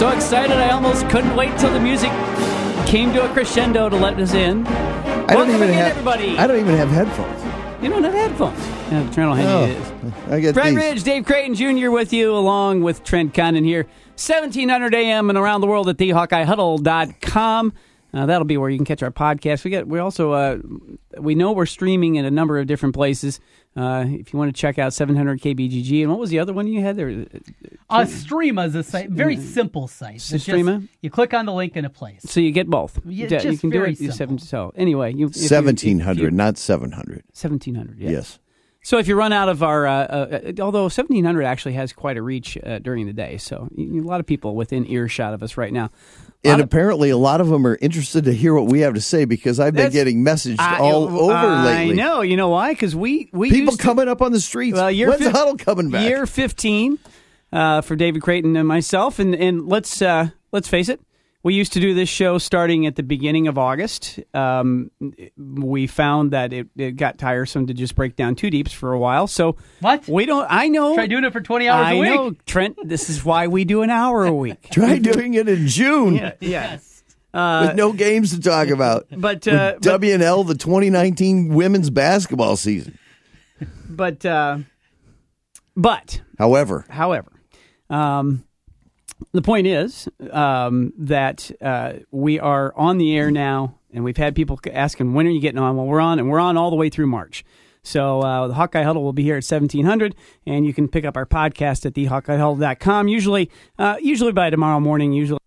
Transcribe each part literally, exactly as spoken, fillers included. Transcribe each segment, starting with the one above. so excited I almost couldn't wait till the music came to a crescendo to let us in. I Welcome don't even again, have everybody. I don't even have headphones. You don't have headphones. Yeah, Trent will hand you oh, I get Fred these. Ridge, Dave Craighton Junior with you, along with Trent Condon here, seventeen hundred A M and around the world at the hawkeye huddle dot com. Uh, that'll be where you can catch our podcast. We got we also uh, we know we're streaming in a number of different places. Uh, if you want to check out seven hundred K B G G, and what was the other one you had there? Uh, Streama is a site, very uh, simple site. Streama? You click on the link and it plays. So you get both. Yeah, just you can very do it. Simple. So anyway, you, seventeen hundred, not seven hundred. seventeen hundred, yes. yes. So if you run out of our, uh, uh, although seventeen hundred actually has quite a reach uh, during the day, so you, a lot of people within earshot of us right now. And of, apparently a lot of them are interested to hear what we have to say because I've been getting messaged I, all over I lately. I know. You know why? Because we, we People used to, coming up on the streets. Well, year When's fif- the huddle coming back? Year fifteen uh, for David Craighton and myself. And, and let's uh, let's face it, we used to do this show starting at the beginning of August. Um, we found that it, it got tiresome to just break down two deeps for a while. So what? We don't. I know. Try doing it for twenty hours I a week. I know, Trent. This is why we do an hour a week. Try doing it in June. Yeah, yeah. Yes. Uh, with no games to talk about. But uh, with W and L, the twenty nineteen women's basketball season. But uh, but however, however. Um, The point is um, that uh, we are on the air now, and we've had people asking, when are you getting on? Well, we're on, and we're on all the way through March. So uh, the Hawkeye Huddle will be here at seventeen hundred, and you can pick up our podcast at the hawkeye huddle dot com, usually, uh, usually by tomorrow morning, usually.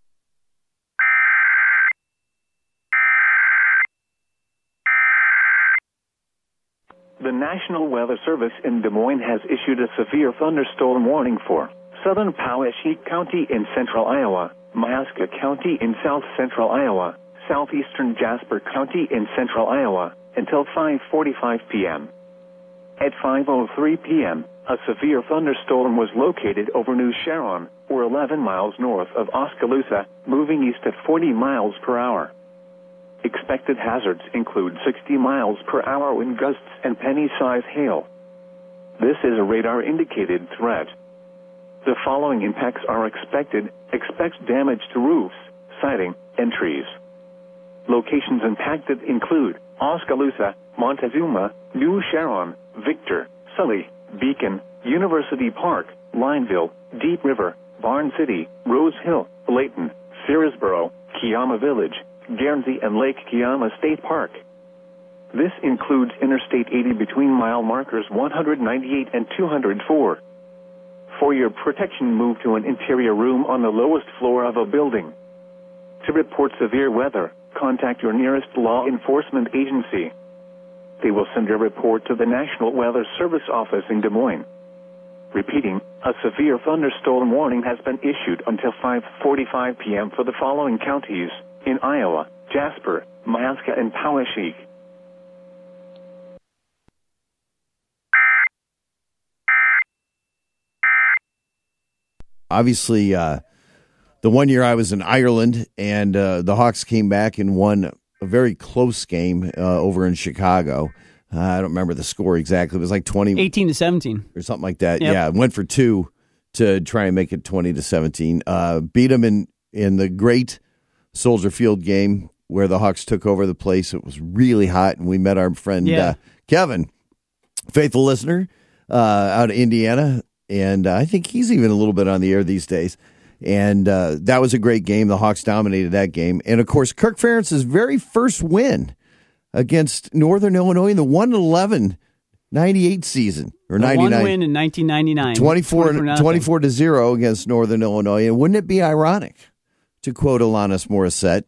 The National Weather Service in Des Moines has issued a severe thunderstorm warning for southern Poweshiek County in central Iowa, Myoska County in south central Iowa, southeastern Jasper County in central Iowa, until five forty-five p m At five oh three p m, a severe thunderstorm was located over New Sharon, or eleven miles north of Oskaloosa, moving east at forty miles per hour. Expected hazards include sixty miles per hour wind gusts and penny-size hail. This is a radar-indicated threat. The following impacts are expected. Expect damage to roofs, siding, and trees. Locations impacted include Oskaloosa, Montezuma, New Sharon, Victor, Sully, Beacon, University Park, Lineville, Deep River, Barn City, Rose Hill, Layton, Searsboro, Kiama Village, Guernsey, and Lake Kiama State Park. This includes Interstate eighty between mile markers one ninety-eight and two oh four. For your protection, move to an interior room on the lowest floor of a building. To report severe weather, contact your nearest law enforcement agency. They will send your report to the National Weather Service office in Des Moines. Repeating, a severe thunderstorm warning has been issued until five forty-five p m for the following counties in Iowa: Jasper, Myoska, and Poweshiek. Obviously, uh, the one year I was in Ireland, and uh, the Hawks came back and won a very close game uh, over in Chicago. Uh, I don't remember the score exactly. It was like twenty, eighteen to seventeen, or something like that. Yep. Yeah, went for two to try and make it twenty to seventeen. Uh, beat them in in the great Soldier Field game where the Hawks took over the place. It was really hot, and we met our friend yeah. uh, Kevin, faithful listener uh, out of Indiana. And uh, I think he's even a little bit on the air these days. And uh, that was a great game. The Hawks dominated that game. And, of course, Kirk Ferentz's very first win against Northern Illinois in the one eleven ninety-eight season. Or the ninety-nine. One win in nineteen ninety-nine. twenty-four to zero against Northern Illinois. And wouldn't it be ironic, to quote Alanis Morissette,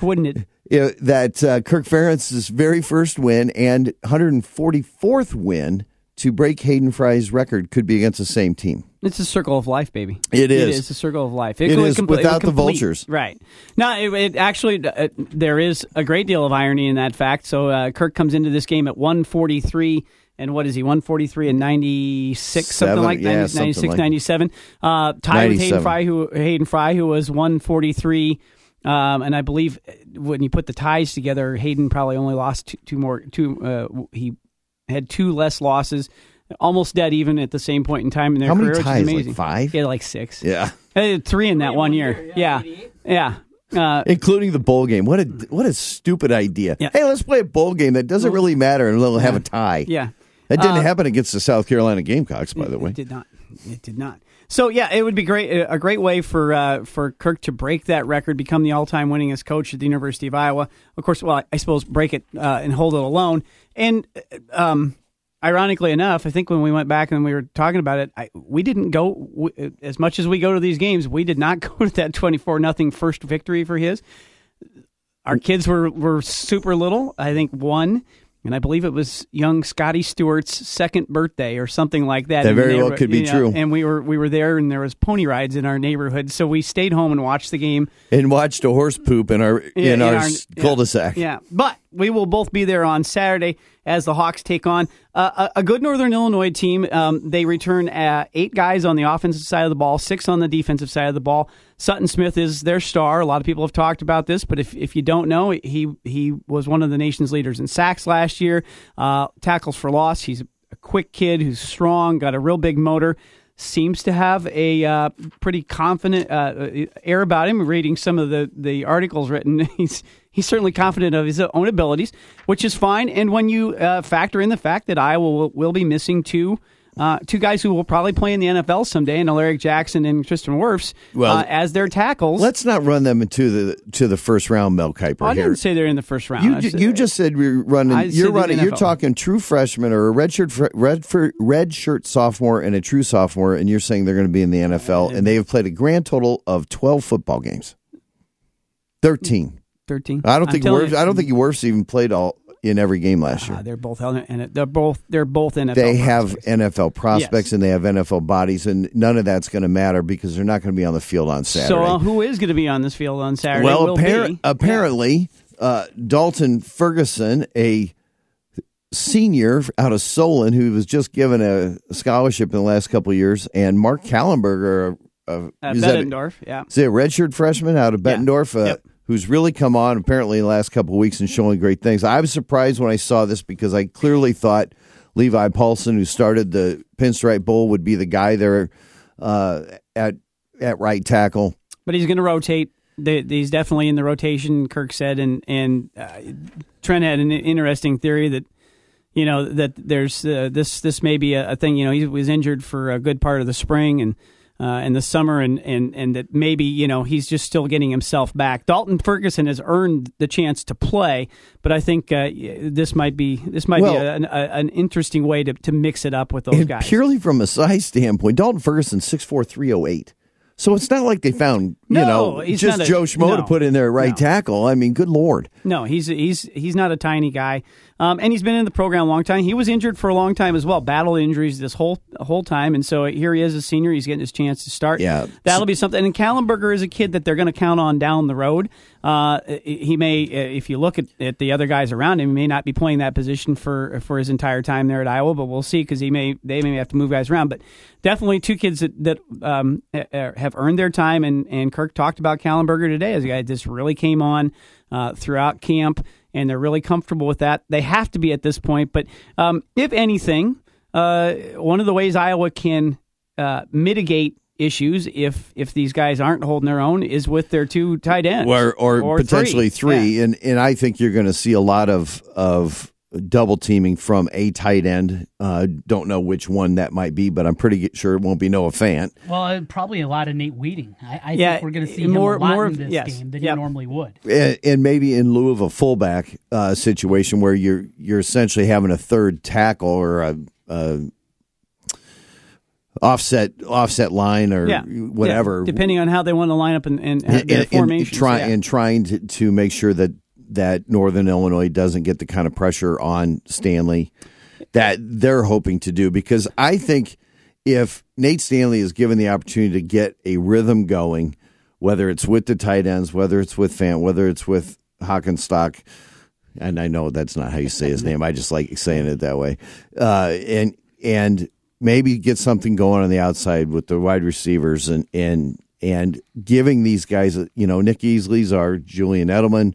wouldn't it? That uh, Kirk Ferentz's very first win and one hundred forty-fourth win to break Hayden Fry's record could be against the same team. It's a circle of life, baby. It is. It is a circle of life. It, it is compl- without it the vultures. Right. No, it, it actually, uh, there is a great deal of irony in that fact. So uh, Kirk comes into this game at one forty-three, and what is he, one forty-three and ninety-six, Seven, something like that? Yeah, ninety-six, like ninety-seven. Uh, tied with Hayden Fry, who, Hayden Fry, who was one forty-three. Um, and I believe when you put the ties together, Hayden probably only lost two, two more. Two. Uh, he had two less losses almost dead even at the same point in time in their How career. How many ties? Which is amazing. Like five? Yeah, like six. Yeah. Uh, three in that one year. Yeah. Yeah. Uh, Including the bowl game. What a what a stupid idea. Yeah. Hey, let's play a bowl game that doesn't really matter and we'll have a tie. Yeah. That didn't uh, happen against the South Carolina Gamecocks, by the way. It did not. It did not. So, yeah, it would be great a great way for uh, for Kirk to break that record, become the all-time winningest coach at the University of Iowa. Of course, well, I suppose break it uh, and hold it alone. And um, ironically enough, I think when we went back and we were talking about it, I, we didn't go, we, as much as we go to these games, we did not go to that twenty-four nothing first victory for his. Our kids were, were super little, I think one. And I believe it was young Scotty Stewart's second birthday or something like that. That very well could be you know, true. And we were we were there, and there was pony rides in our neighborhood, so we stayed home and watched the game and watched a horse poop in our in, in our, our cul-de-sac. Yeah, yeah, but we will both be there on Saturday as the Hawks take on uh, a, a good Northern Illinois team. Um, they return uh, eight guys on the offensive side of the ball, six on the defensive side of the ball. Sutton Smith is their star. A lot of people have talked about this, but if if you don't know, he he was one of the nation's leaders in sacks last year, uh, tackles for loss. He's a quick kid who's strong, got a real big motor. Seems to have a uh, pretty confident uh, air about him. Reading some of the, the articles written, he's he's certainly confident of his own abilities, which is fine. And when you uh, factor in the fact that Iowa will, will be missing two uh, two guys who will probably play in the N F L someday, and Alaric Jackson and Tristan Wirfs, well, uh, as their tackles, let's not run them into the to the first round, Mel Kiper. I here. didn't say they're in the first round. You, ju- you just said we're running. You're running. You're talking true freshman or a redshirt red red shirt sophomore and a true sophomore, and you're saying they're going to be in the N F L, and they have played a grand total of twelve football games. Thirteen. Thirteen. I don't think Wirfs, I don't think Wirfs even played all in every game last uh, year. They're both and they're both they're both N F L. They have N F L prospects, yes, and they have N F L bodies, and none of that's going to matter because they're not going to be on the field on Saturday. So uh, who is going to be on this field on Saturday? Well, Will appara- be. apparently uh, Dalton Ferguson, a senior out of Solon, who was just given a scholarship in the last couple of years, and Mark Kallenberger of uh, Bettendorf, a, yeah, is he a redshirt freshman out of Bettendorf? Yeah. Uh, yep. Who's really come on apparently in the last couple of weeks and showing great things. I was surprised when I saw this because I clearly thought Levi Paulson, who started the Pinstripe Bowl, would be the guy there uh, at at right tackle. But he's going to rotate. He's definitely in the rotation, Kirk said, and and uh, Trent had an interesting theory that you know that there's uh, this this may be a, a thing. You know, he was injured for a good part of the spring and. Uh, in the summer, and, and, and that maybe, you know, he's just still getting himself back. Dalton Ferguson has earned the chance to play, but I think uh, this might be this might well, be a, an, a, an interesting way to, to mix it up with those guys. Purely from a size standpoint, Dalton Ferguson six four, three oh eight. So it's not like they found, you no, know, just a, Joe Schmo no, to put in their right no. tackle. I mean, good Lord. No, he's he's he's not a tiny guy. Um, and he's been in the program a long time. He was injured for a long time as well, battle injuries this whole whole time. And so here he is, a senior. He's getting his chance to start. Yeah. That'll be something. And Kallenberger is a kid that they're going to count on down the road. Uh, he may, if you look at, at the other guys around him, he may not be playing that position for for his entire time there at Iowa, but we'll see because he may they may have to move guys around. But definitely two kids that, that um, have earned their time, and, and Kirk talked about Kallenberger today as a guy that just really came on uh, throughout camp, and they're really comfortable with that. They have to be at this point, but um, if anything, uh, one of the ways Iowa can uh, mitigate issues if if these guys aren't holding their own is with their two tight ends or or, or potentially three, three. Yeah. and and I think you're going to see a lot of of double teaming from a tight end. Uh, don't know which one that might be, but I'm pretty sure it won't be Noah Fant. Well, probably a lot of Nate Weeding. I, I yeah, think we're going to see more him a lot more in this yes, game than yep. you normally would, and, and maybe in lieu of a fullback uh, situation where you're you're essentially having a third tackle or a. a Offset, offset line, or yeah. whatever, yeah. depending on how they want to line up and and, and, and formation. Try, yeah. And trying to, to make sure that, that Northern Illinois doesn't get the kind of pressure on Stanley that they're hoping to do, because I think if Nate Stanley is given the opportunity to get a rhythm going, whether it's with the tight ends, whether it's with Fant, whether it's with Hockenstock, and I know that's not how you say his name, I just like saying it that way, uh, and and. maybe get something going on the outside with the wide receivers, and and and giving these guys, you know, Nick Easley's our Julian Edelman,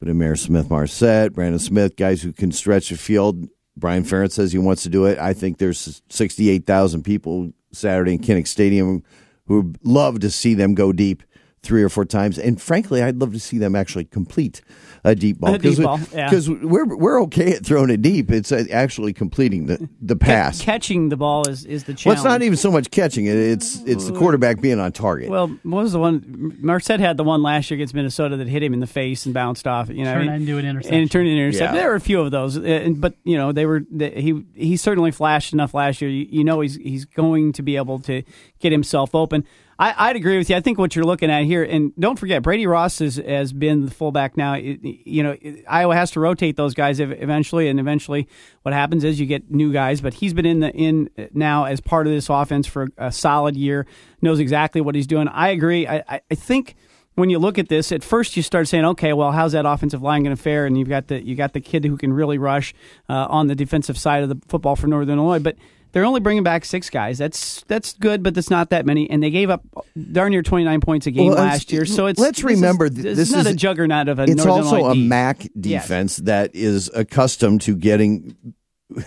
but Ihmir Smith-Marsette, Brandon Smith, guys who can stretch the field Brian Ferentz says he wants to do it. I think there's sixty-eight thousand people Saturday in Kinnick Stadium who would love to see them go deep three or four times. And frankly, I'd love to see them actually complete a deep ball. Because yeah. we're we're okay at throwing it deep. It's actually completing the, the pass. C- catching the ball is, is the challenge. Well, it's not even so much catching it. It's it's the quarterback being on target. Well, what was the one? Marset had the one last year against Minnesota that hit him in the face and bounced off. You know, turned I mean, into an interception. And turned into an interception. Yeah. There were a few of those. But, you know, they were they, he he certainly flashed enough last year. You, you know he's he's going to be able to get himself open. I, I'd agree with you. I think what you're looking at here, and don't forget, Brady Ross is, has been the fullback now. It, you know, it, Iowa has to rotate those guys eventually, and eventually what happens is you get new guys. But he's been in the in now as part of this offense for a solid year, knows exactly what he's doing. I agree. I, I think when you look at this, at first you start saying, okay, well, how's that offensive line going to fare? And you've got the you got the kid who can really rush uh, on the defensive side of the football for Northern Illinois, but they're only bringing back six guys. That's that's good, but that's not that many. And they gave up darn near twenty-nine points a game well, last year. So it's let's remember is, this is not is, a juggernaut of a. It's Northern also Illinois a D. M A C defense yes. that is accustomed to getting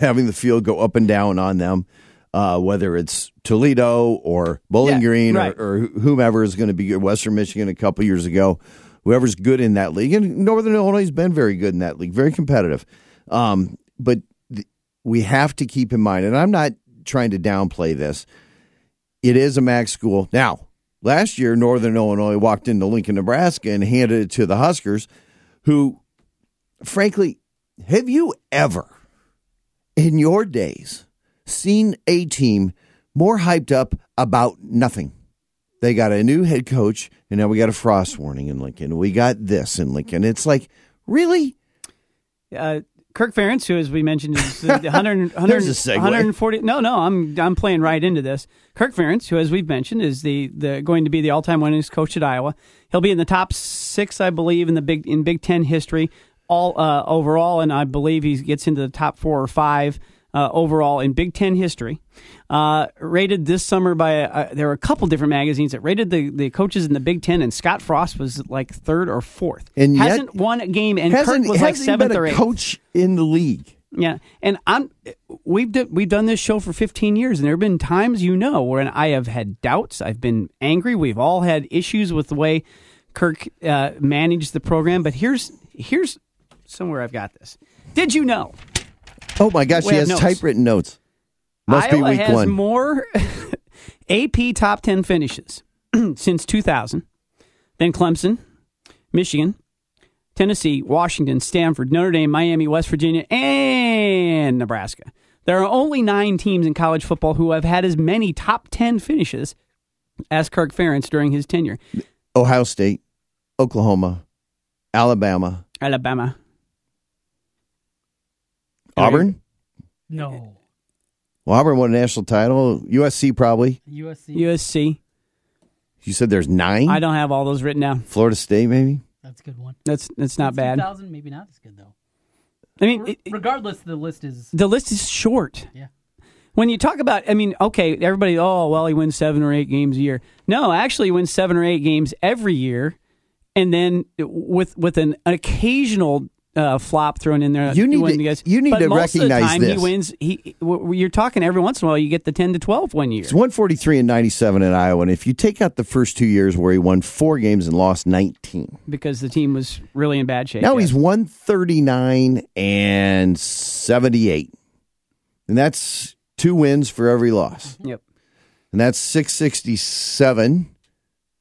having the field go up and down on them, uh, whether it's Toledo or Bowling yeah, Green right. or, or whomever is going to be good. Western Michigan a couple years ago, whoever's good in that league, and Northern Illinois has been very good in that league, very competitive, um, but. We have to keep in mind, and I'm not trying to downplay this, it is a M A C school. Now, last year, Northern Illinois walked into Lincoln, Nebraska and handed it to the Huskers, who, frankly, have you ever in your days seen a team more hyped up about nothing? They got a new head coach, and now we got a frost warning in Lincoln. We got this in Lincoln. It's like, really? Uh Kirk Ferentz, who, as we mentioned, is one hundred, one hundred, one hundred forty. No, no, I'm I'm playing right into this. Kirk Ferentz, who, as we've mentioned, is the, the going to be the all time winningest coach at Iowa. He'll be in the top six, I believe, in the big in Big Ten history all uh, overall, and I believe he gets into the top four or five uh, overall in Big Ten history. Uh, rated this summer by uh, there were a couple different magazines that rated the, the coaches in the Big Ten, and Scott Frost was like third or fourth. And yet, hasn't won a game, and Kirk was like seventh or eighth. Coach in the league. Yeah, and I'm we've do, we've done this show for fifteen years, and there have been times you know where I have had doubts, I've been angry, we've all had issues with the way Kirk uh, managed the program. But here's here's somewhere I've got this. Did you know? Oh my gosh, she has notes. typewritten notes. Must Iowa be week has one. more A P top ten finishes since two thousand than Clemson, Michigan, Tennessee, Washington, Stanford, Notre Dame, Miami, West Virginia, and Nebraska. There are only nine teams in college football who have had as many top ten finishes as Kirk Ferentz during his tenure. Ohio State, Oklahoma, Alabama. Alabama. Auburn? No. Well, Auburn won a national title. U S C probably. U S C. U S C. You said there's nine? I don't have all those written down. Florida State, maybe? That's a good one. That's that's not bad. two thousand, maybe not as good, though. I mean, it, regardless, the list is... The list is short. Yeah. When you talk about, I mean, okay, everybody, oh, well, he wins seven or eight games a year. No, actually, he wins seven or eight games every year, and then with, with an, an occasional... Uh, flop thrown in there. You need to, guys. You need but to most recognize of the time, this. He wins. He, you're talking every once in a while. You get the ten to twelve one year. It's one forty three and ninety seven at Iowa. And if you take out the first two years where he won four games and lost nineteen, because the team was really in bad shape. Now yeah. he's one thirty nine and seventy eight, and that's two wins for every loss. Yep, and that's six sixty seven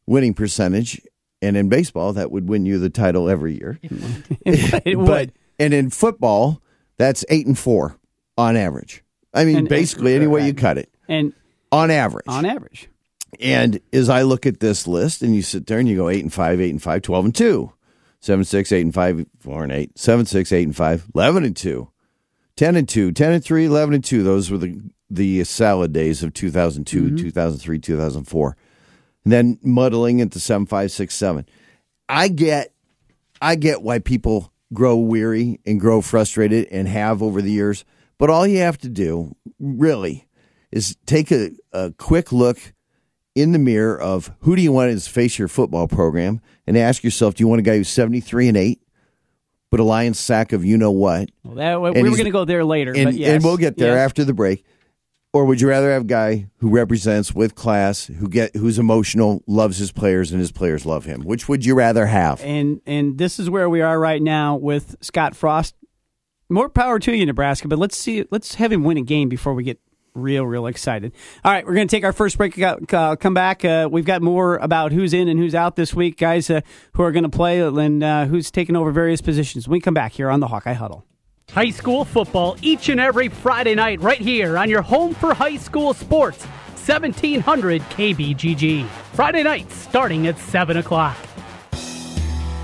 winning percentage. And in baseball, that would win you the title every year. It would. But, and in football, that's eight and four on average. I mean, and, basically, and, any way you cut it. And on average. On average. And as I look at this list, and you sit there and you go eight and five, eight and five, twelve and two, seven, six, eight and five, four and eight, seven, six, eight and five, eleven and two, ten and two, ten and three, eleven and two. Those were the the salad days of two thousand two, mm-hmm. two thousand three, two thousand four. And then muddling into seven, five, six, seven. I get, I get why people grow weary and grow frustrated and have over the years. But all you have to do, really, is take a, a quick look in the mirror of who do you want to face your football program and ask yourself, do you want a guy who's seventy-three and eight but a Lions sack of you-know-what. Well, that, we were going to go there later, and, but yes. And we'll get there yes. after the break. Or would you rather have a guy who represents with class, who get who's emotional, loves his players, and his players love him? Which would you rather have? And and this is where we are right now with Scott Frost. More power to you, Nebraska, but let's see. Let's have him win a game before we get real, real excited. All right, we're going to take our first break. Uh, come back. Uh, we've got more about who's in and who's out this week, guys uh, who are going to play and uh, who's taking over various positions. We come back here on the Hawkeye Huddle. High school football each and every Friday night right here on your home for high school sports, seventeen hundred K B G G. Friday nights starting at seven o'clock.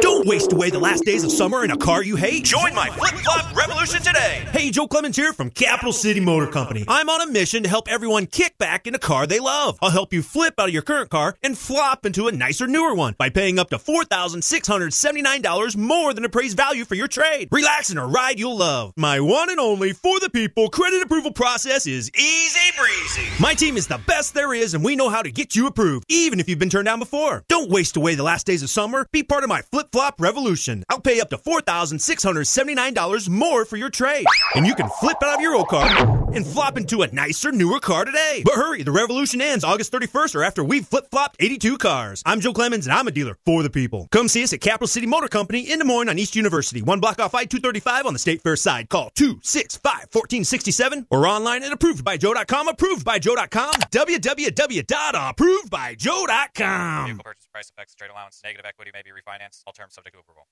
Don't waste away the last days of summer in a car you hate. Join my flip-flop revolution today. Hey, Joe Clemens here from Capital City Motor Company. I'm on a mission to help everyone kick back in a car they love. I'll help you flip out of your current car and flop into a nicer, newer one by paying up to four thousand six hundred seventy-nine dollars more than appraised value for your trade. Relax in a ride you'll love. My one and only for the people credit approval process is easy breezy. My team is the best there is, and we know how to get you approved, even if you've been turned down before. Don't waste away the last days of summer. Be part of my flip Flip-flop revolution. I'll pay up to four thousand six hundred seventy-nine dollars more for your trade. And you can flip out of your old car and flop into a nicer, newer car today. But hurry, the revolution ends August thirty-first or after we've flip-flopped eighty-two cars. I'm Joe Clemens, and I'm a dealer for the people. Come see us at Capital City Motor Company in Des Moines on East University, one block off I two thirty-five on the State Fair side. Call two six five, one four six seven or online at approved by joe dot com, approved by joe dot com, w w w dot approved by joe dot com. Vehicle purchase price effects, trade allowance, negative equity may be refinanced. All terms subject to approval.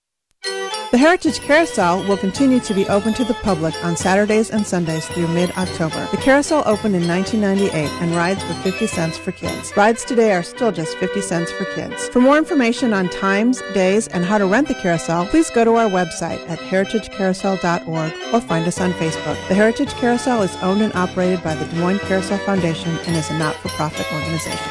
The Heritage Carousel will continue to be open to the public on Saturdays and Sundays through mid-October. The carousel opened in nineteen ninety-eight and rides were fifty cents for kids. Rides today are still just fifty cents for kids. For more information on times, days, and how to rent the carousel, please go to our website at heritage carousel dot org or find us on Facebook. The Heritage Carousel is owned and operated by the Des Moines Carousel Foundation and is a not-for-profit organization.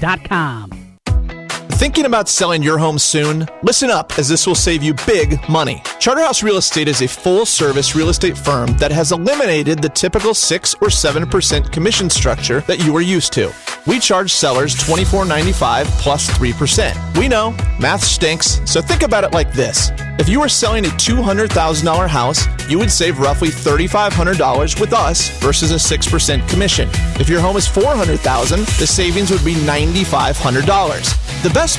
dot com. Thinking about selling your home soon? Listen up, as this will save you big money. Charterhouse Real Estate is a full-service real estate firm that has eliminated the typical six or seven percent commission structure that you are used to. We charge sellers twenty-four ninety-five plus three percent. We know, math stinks, so think about it like this. If you were selling a two hundred thousand dollars house, you would save roughly three thousand five hundred dollars with us versus a six percent commission. If your home is four hundred thousand dollars, the savings would be nine thousand five hundred dollars. The best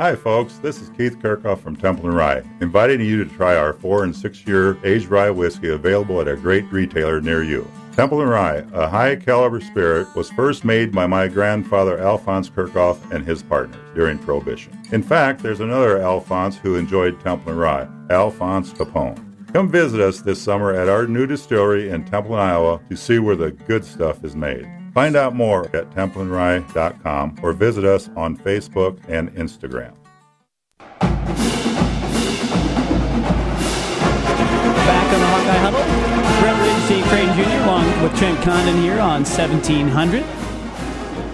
Hi, folks. This is Keith Kirchhoff from Templeton Rye, inviting you to try our four- and six-year aged rye whiskey available at a great retailer near you. Templeton Rye, a high-caliber spirit, was first made by my grandfather Alphonse Kirchhoff and his partners during Prohibition. In fact, there's another Alphonse who enjoyed Templeton Rye, Alphonse Capone. Come visit us this summer at our new distillery in Templeton, Iowa, to see where the good stuff is made. Find out more at templeton rye dot com or visit us on Facebook and Instagram. Back on the Hawkeye Huddle. Fred Ridge, Dave Craighton Junior, along with Trent Condon here on seventeen hundred.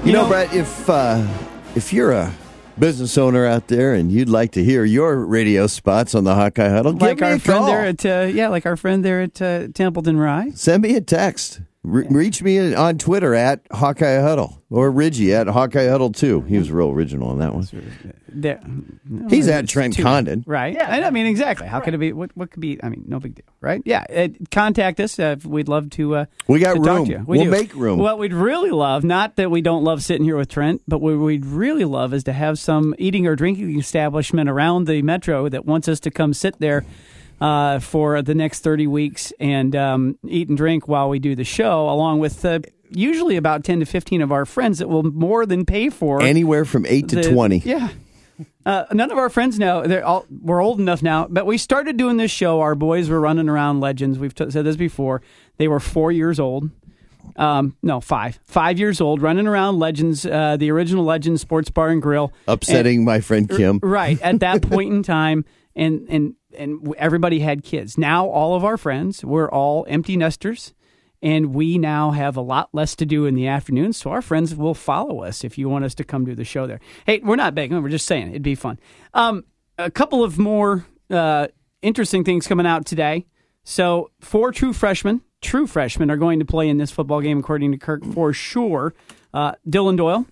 You, you know, know, Brett, if uh, if you're a business owner out there and you'd like to hear your radio spots on the Hawkeye Huddle, like give me our a friend call. there at uh, yeah, like our friend there at uh, Templeton Rye, send me a text. Re- reach me on Twitter at Hawkeye Huddle or Ridgie at Hawkeye Huddle two. He was real original on that one. There, no, He's at Trent two, Condon. Right. Yeah. I mean, exactly. How right. could it be? What, what could be? I mean, no big deal, right? Yeah. Uh, contact us. Uh, we'd love to, uh, we got to room. Talk to you. We we'll do. make room. What we'd really love, not that we don't love sitting here with Trent, but what we'd really love is to have some eating or drinking establishment around the metro that wants us to come sit there Uh, for the next thirty weeks and um, eat and drink while we do the show, along with uh, usually about ten to fifteen of our friends that will more than pay for anywhere from eight to twenty. Yeah. Uh, none of our friends know. They're all, we're old enough now, but we started doing this show. Our boys were running around Legends. We've t- said this before. They were four years old. Um, no, five. Five years old, running around Legends, uh, the original Legends Sports Bar and Grill. Upsetting and, my friend Kim. R- right. At that point in time. And, and, and everybody had kids. Now all of our friends, we're all empty nesters, and we now have a lot less to do in the afternoon, so our friends will follow us if you want us to come do the show there. Hey, we're not begging, we're just saying it'd be fun. Um, a couple of more uh, interesting things coming out today. So four true freshmen, true freshmen are going to play in this football game, according to Kirk, for sure. Uh, Dylan Doyle,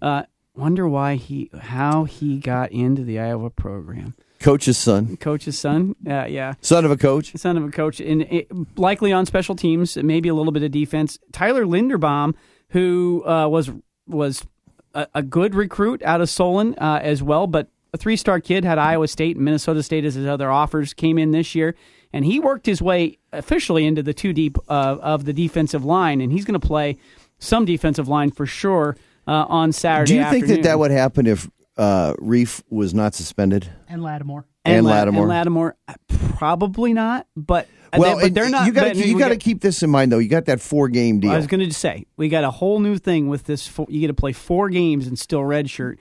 uh, wonder why he, how he got into the Iowa program. Coach's son. Coach's son, uh, yeah. Son of a coach. Son of a coach, and it, likely on special teams, maybe a little bit of defense. Tyler Linderbaum, who uh, was was a, a good recruit out of Solon uh, as well, but a three-star kid, had Iowa State and Minnesota State as his other offers, came in this year, and he worked his way officially into the two-deep uh, of the defensive line, and he's going to play some defensive line for sure uh, on Saturday afternoon. Do you think afternoon. that that would happen if Uh, Reef was not suspended? And Lattimore. And, and Lattimore. And Lattimore, probably not, but, well, they, but they're not. You got to got, keep this in mind, though. You got that four-game deal. I was going to say, we got a whole new thing with this. Four, you get to play four games and still redshirt.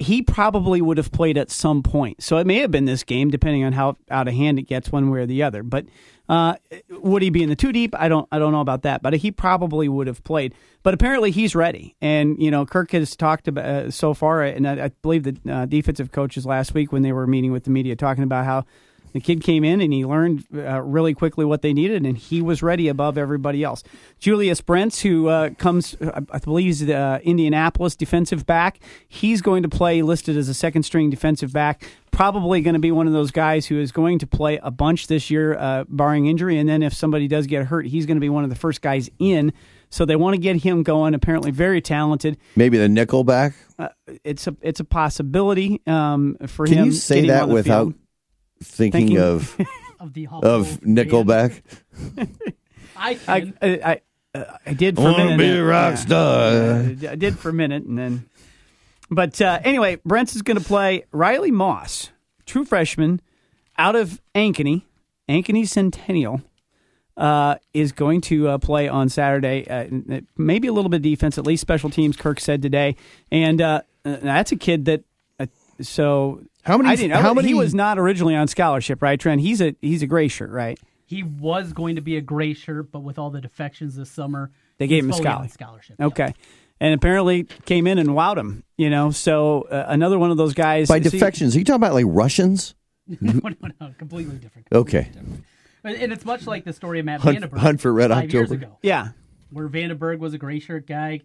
He probably would have played at some point, so it may have been this game, depending on how out of hand it gets one way or the other. But uh, would he be in the two deep? I don't, I don't know about that. But he probably would have played. But apparently he's ready, and you know, Kirk has talked about uh, so far, and I, I believe the uh, defensive coaches last week when they were meeting with the media talking about how the kid came in and he learned uh, really quickly what they needed, and he was ready above everybody else. Julius Brents, who uh, comes, I believe he's the uh, Indianapolis defensive back, he's going to play listed as a second-string defensive back, probably going to be one of those guys who is going to play a bunch this year, uh, barring injury, and then if somebody does get hurt, he's going to be one of the first guys in. So they want to get him going, apparently very talented. Maybe the nickel back? Uh, it's, a, it's a possibility um, for Can him. Can you say that without... Field. Thinking, Thinking of of, the of Nickelback, I, can. I I I I did for I a minute. Want to be a rock yeah. star? Yeah, I did for a minute, and then. But uh, anyway, Brents is going to play. Riley Moss, true freshman, out of Ankeny, Ankeny Centennial, uh, is going to uh, play on Saturday. Uh, maybe a little bit of defense, at least special teams. Kirk said today, and uh, that's a kid that uh, so. How many? I didn't, how many? He was not originally on scholarship, right, Trent? He's a he's a gray shirt, right? He was going to be a gray shirt, but with all the defections this summer, they gave him a scholarship. scholarship. Okay, yeah. And apparently came in and wowed him. You know, so uh, another one of those guys. By see, defections, are you talking about like Russians? no, no, no, completely different. Completely okay, different. And it's much like the story of Matt Hunt, Vandenberg. Hunt for Red five October. Years ago, yeah, where Vandenberg was a gray shirt guy,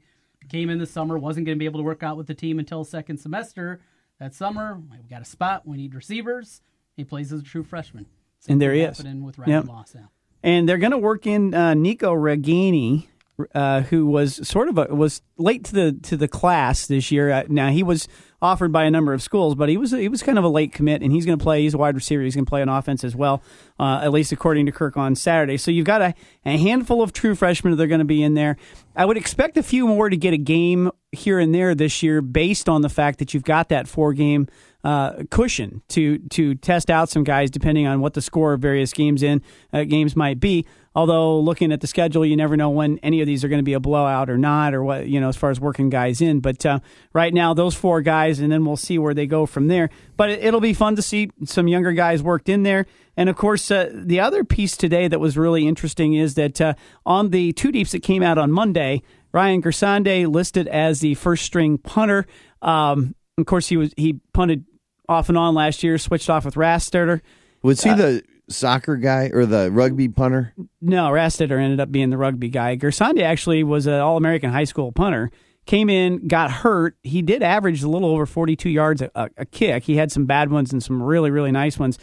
came in the summer, wasn't going to be able to work out with the team until second semester. That summer, we got a spot. We need receivers. He plays as a true freshman. Same and there he is. With Ryan yep. Moss now. And they're going to work in uh, Nico Regani, uh, who was sort of a, was late to the to the class this year. Uh, now he was offered by a number of schools, but he was he was kind of a late commit, and he's going to play. He's a wide receiver. He's going to play on offense as well, uh, at least according to Kirk on Saturday. So you've got a, a handful of true freshmen that are going to be in there. I would expect a few more to get a game here and there this year, based on the fact that you've got that four game uh, cushion to to test out some guys, depending on what the score of various games in uh, games might be. Although looking at the schedule, you never know when any of these are going to be a blowout or not, or what, you know, as far as working guys in. But uh, right now, those four guys, and then we'll see where they go from there. But it, it'll be fun to see some younger guys worked in there. And of course, uh, the other piece today that was really interesting is that uh, on the two deeps that came out on Monday, Ryan Gersande listed as the first-string punter. Um, of course, he was he punted off and on last year, switched off with Rastetter. Was he uh, the soccer guy or the rugby punter? No, Rastetter ended up being the rugby guy. Gersande actually was an All-American high school punter. Came in, got hurt. He did average a little over forty-two yards a, a, a kick. He had some bad ones and some really, really nice ones.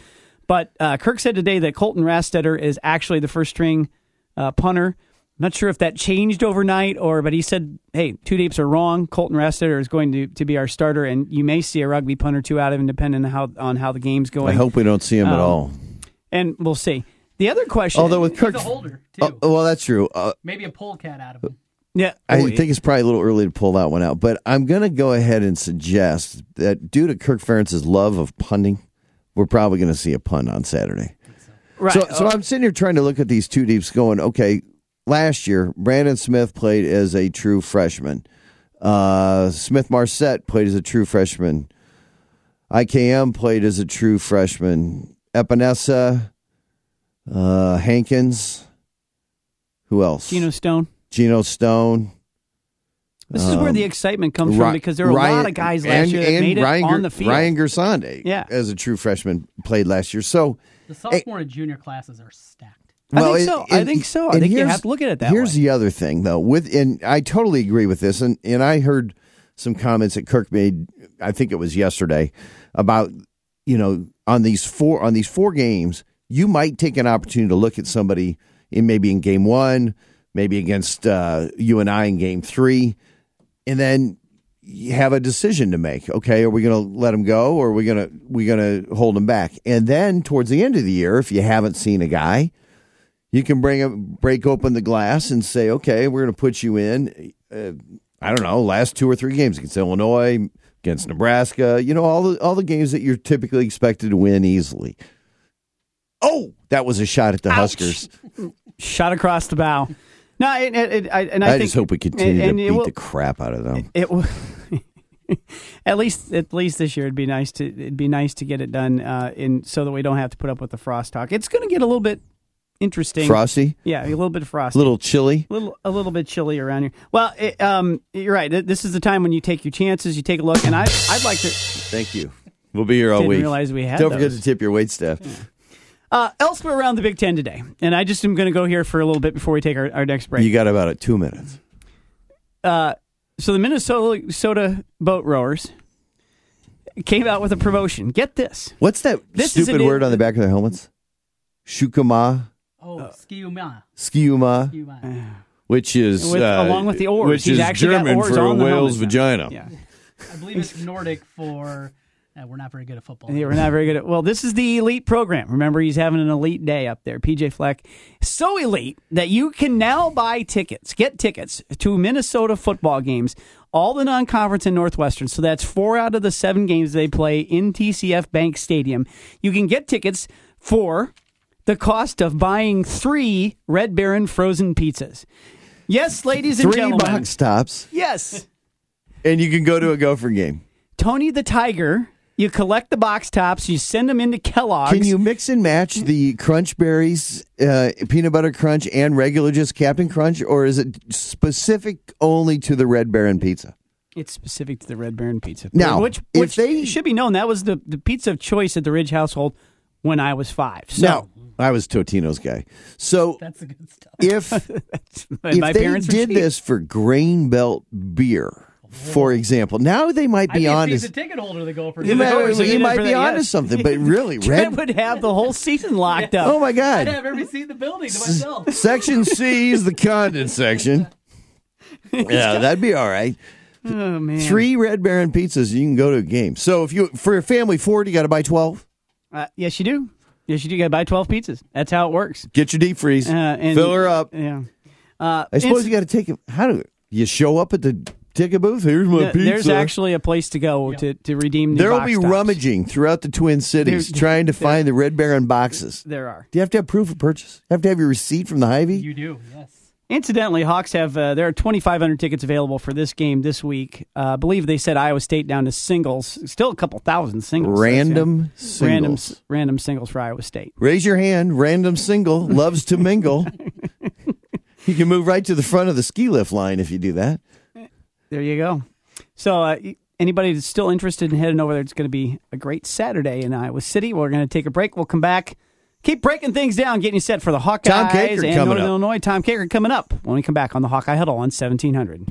But uh, Kirk said today that Colton Rastetter is actually the first-string uh, punter. Not sure if that changed overnight, or but he said, hey, two deeps are wrong. Colton Rastetter is going to, to be our starter, and you may see a rugby punt or two out of him, depending on how, on how the game's going. I hope we don't see him um, at all. And we'll see. The other question... Although with Kirk... He's older, too. Oh, well, that's true. Uh, Maybe a polecat out of him. Yeah, I Wait. think it's probably a little early to pull that one out, but I'm going to go ahead and suggest that due to Kirk Ferentz's love of punting, we're probably going to see a punt on Saturday. So. Right. So, so I'm sitting here trying to look at these two deeps going, okay... Last year, Brandon Smith played as a true freshman. Uh, Smith-Marsette played as a true freshman. I K M played as a true freshman. Epinesa, uh, Hankins. Who else? Geno Stone. Geno Stone. This um, is where the excitement comes Ry- from because there were Ryan, a lot of guys last and, year that made Ryan it Ger- on the field. Ryan Gersande yeah. as a true freshman played last year. So the sophomore and junior classes are stacked. Well, I think so. And, I think so. I think you have to look at it that here's way. Here's the other thing, though. With and I totally agree with this, and, and I heard some comments that Kirk made, I think it was yesterday, about, you know, on these four on these four games, you might take an opportunity to look at somebody in maybe in game one, maybe against uh, you and I in game three, and then you have a decision to make. Okay, are we going to let them go, or are we going to we going to hold them back? And then towards the end of the year, if you haven't seen a guy. You can bring a, break open the glass and say, okay, we're going to put you in, uh, I don't know, last two or three games against Illinois, against Nebraska, you know, all the, all the games that you're typically expected to win easily. Oh, that was a shot at the Ouch. Huskers. Shot across the bow. No, it, it, it, I, and I, I think, just hope we continue and, and to beat will, the crap out of them. It will. At least, at least this year, it'd be nice to it'd be nice to get it done, uh, in so that we don't have to put up with the frost talk. It's going to get a little bit. Interesting. Frosty? Yeah, a little bit frosty. A little chilly? A little, a little bit chilly around here. Well, it, um, you're right. This is the time when you take your chances, you take a look, and I, I'd like to... Thank you. We'll be here all week. Didn't realize we had Don't those. Forget to tip your waitstaff. Yeah. Uh, elsewhere around the Big Ten today, and I just am going to go here for a little bit before we take our, our next break. You got about it, two minutes. Uh, so the Minnesota boat rowers came out with a promotion. Get this. What's that this stupid word in- on the back of their helmets? Shukuma. Oh, uh, Skiuma. Skiuma. Skiuma. Which is... With, uh, along with the oars. Which He's is German for a whale's vagina. Yeah. I believe it's Nordic for... Uh, we're not very good at football. Yeah, we're not very good at... Well, this is the elite program. Remember, he's having an elite day up there. P J Fleck. So elite that you can now buy tickets, get tickets to Minnesota football games, all the non-conference and Northwestern. So that's four out of the seven games they play in T C F Bank Stadium. You can get tickets for... the cost of buying three Red Baron frozen pizzas. Yes, ladies and three gentlemen. Three box tops. Yes. And you can go to a Gopher game. Tony the Tiger, you collect the box tops, you send them into Kellogg's. Can you mix and match the Crunch Berries, uh, Peanut Butter Crunch, and regular just Captain Crunch, or is it specific only to the Red Baron pizza? It's specific to the Red Baron pizza. Now, which, which if they, should be known, that was the, the pizza of choice at the Ridge household when I was five. So. Now, I was Totino's guy. So that's the good stuff. If, if they did cheap. This for Grain Belt beer, for example. Now they might be on. He's a ticket holder, the Gophers. You might, so you might be onto something, but really, Red would have the whole season locked yeah. up. Oh my God! I'd have every seat in the building to myself. S- section C is the Condon section. Yeah, that'd be all right. Oh man! Three Red Baron pizzas, you can go to a game. So if you for a family of four, you got to buy twelve. Uh, yes, you do. Yes, you do. You got to buy twelve pizzas. That's how it works. Get your deep freeze. Uh, and, fill her up. Yeah. Uh, I suppose you got to take it. How do you show up at the? Take a booth. Here's my pizza. There's actually a place to go yeah. to, to redeem the There will be tops. rummaging throughout the Twin Cities there, trying to find the Red Baron boxes. There are. Do you have to have proof of purchase? Do you have to have your receipt from the Hy-Vee? You do, yes. Incidentally, Hawks have, uh, there are twenty-five hundred tickets available for this game this week. Uh, I believe they set Iowa State down to singles. Still a couple thousand singles. Random singles. Random, random singles for Iowa State. Raise your hand. Random single. Loves to mingle. You can move right to the front of the ski lift line if you do that. There you go. So uh, anybody that's still interested in heading over there, it's going to be a great Saturday in Iowa City. We're going to take a break. We'll come back. Keep breaking things down, getting you set for the Hawkeyes and Northern Illinois. Tom Kaker coming up when we come back on the Hawkeye Huddle on seventeen hundred.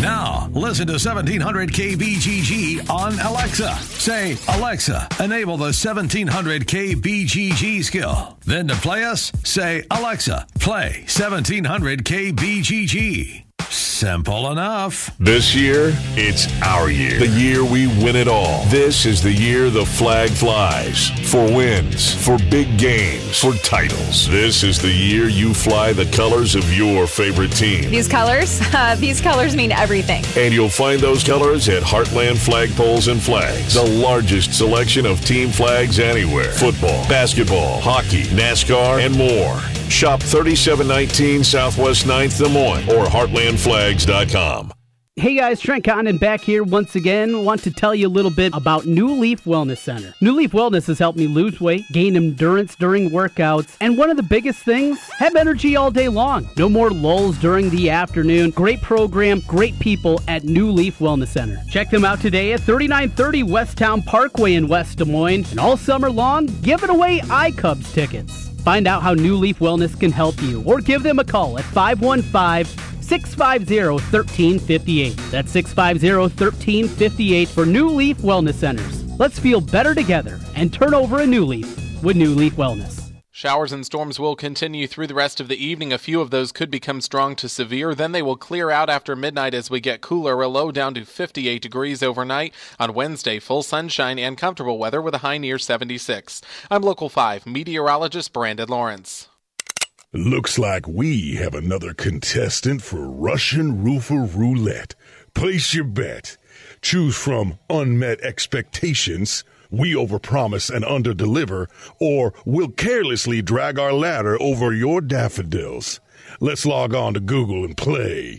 Now, listen to seventeen hundred K B G G on Alexa. Say, Alexa, enable the seventeen hundred K B G G skill. Then to play us, say, Alexa, play seventeen hundred K B G G. Simple enough. This year, it's our year. The year we win it all. This is the year the flag flies. For wins, for big games, for titles. This is the year you fly the colors of your favorite team. These colors? Uh, these colors mean everything. And you'll find those colors at Heartland Flagpoles and Flags. The largest selection of team flags anywhere. Football, basketball, hockey, NASCAR, and more. Shop thirty-seven nineteen Southwest ninth Des Moines or heartland flags dot com. Hey guys, Trent Condon back here once again. Want to tell you a little bit about New Leaf Wellness Center. New Leaf Wellness has helped me lose weight, gain endurance during workouts, and one of the biggest things, have energy all day long. No more lulls during the afternoon. Great program, great people at New Leaf Wellness Center. Check them out today at thirty-nine thirty West Town Parkway in West Des Moines. And all summer long, giving away iCubs tickets. Find out how New Leaf Wellness can help you or give them a call at five one five, six five zero, one three five eight. That's six five zero, one three five eight for New Leaf Wellness Centers. Let's feel better together and turn over a new leaf with New Leaf Wellness. Showers and storms will continue through the rest of the evening. A few of those could become strong to severe. Then they will clear out after midnight as we get cooler, a low down to fifty-eight degrees overnight. On Wednesday, full sunshine and comfortable weather with a high near seventy-six. I'm Local five meteorologist Brandon Lawrence. Looks like we have another contestant for Russian Roofer Roulette. Place your bet. Choose from unmet expectations, we overpromise and underdeliver, or we'll carelessly drag our ladder over your daffodils. Let's log on to Google and play.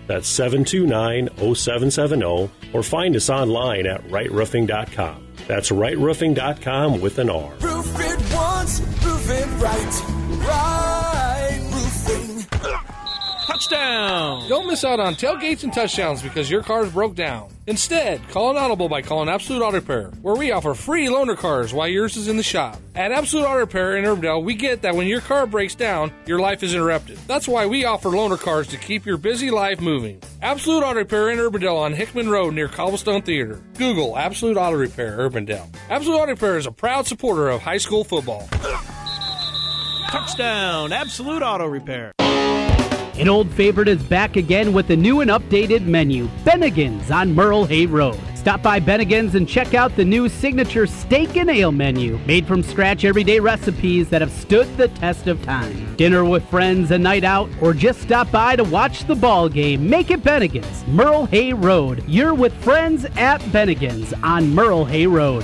That's seven two nine, zero seven seven zero, or find us online at right roofing dot com. That's right roofing dot com with an R. Roof it once, roof it right. Right Roofing. Touchdown! Don't miss out on tailgates and touchdowns because your car's broke down. Instead, call an audible by calling Absolute Auto Repair, where we offer free loaner cars while yours is in the shop. At Absolute Auto Repair in Urbandale, we get that when your car breaks down, your life is interrupted. That's why we offer loaner cars to keep your busy life moving. Absolute Auto Repair in Urbandale on Hickman Road near Cobblestone Theater. Google Absolute Auto Repair Urbandale. Absolute Auto Repair is a proud supporter of high school football. Touchdown! Absolute Auto Repair. An old favorite is back again with a new and updated menu, Bennigan's on Merle Hay Road. Stop by Bennigan's and check out the new signature steak and ale menu, made from scratch everyday recipes that have stood the test of time. Dinner with friends, a night out, or just stop by to watch the ball game. Make it Bennigan's, Merle Hay Road. You're with friends at Bennigan's on Merle Hay Road.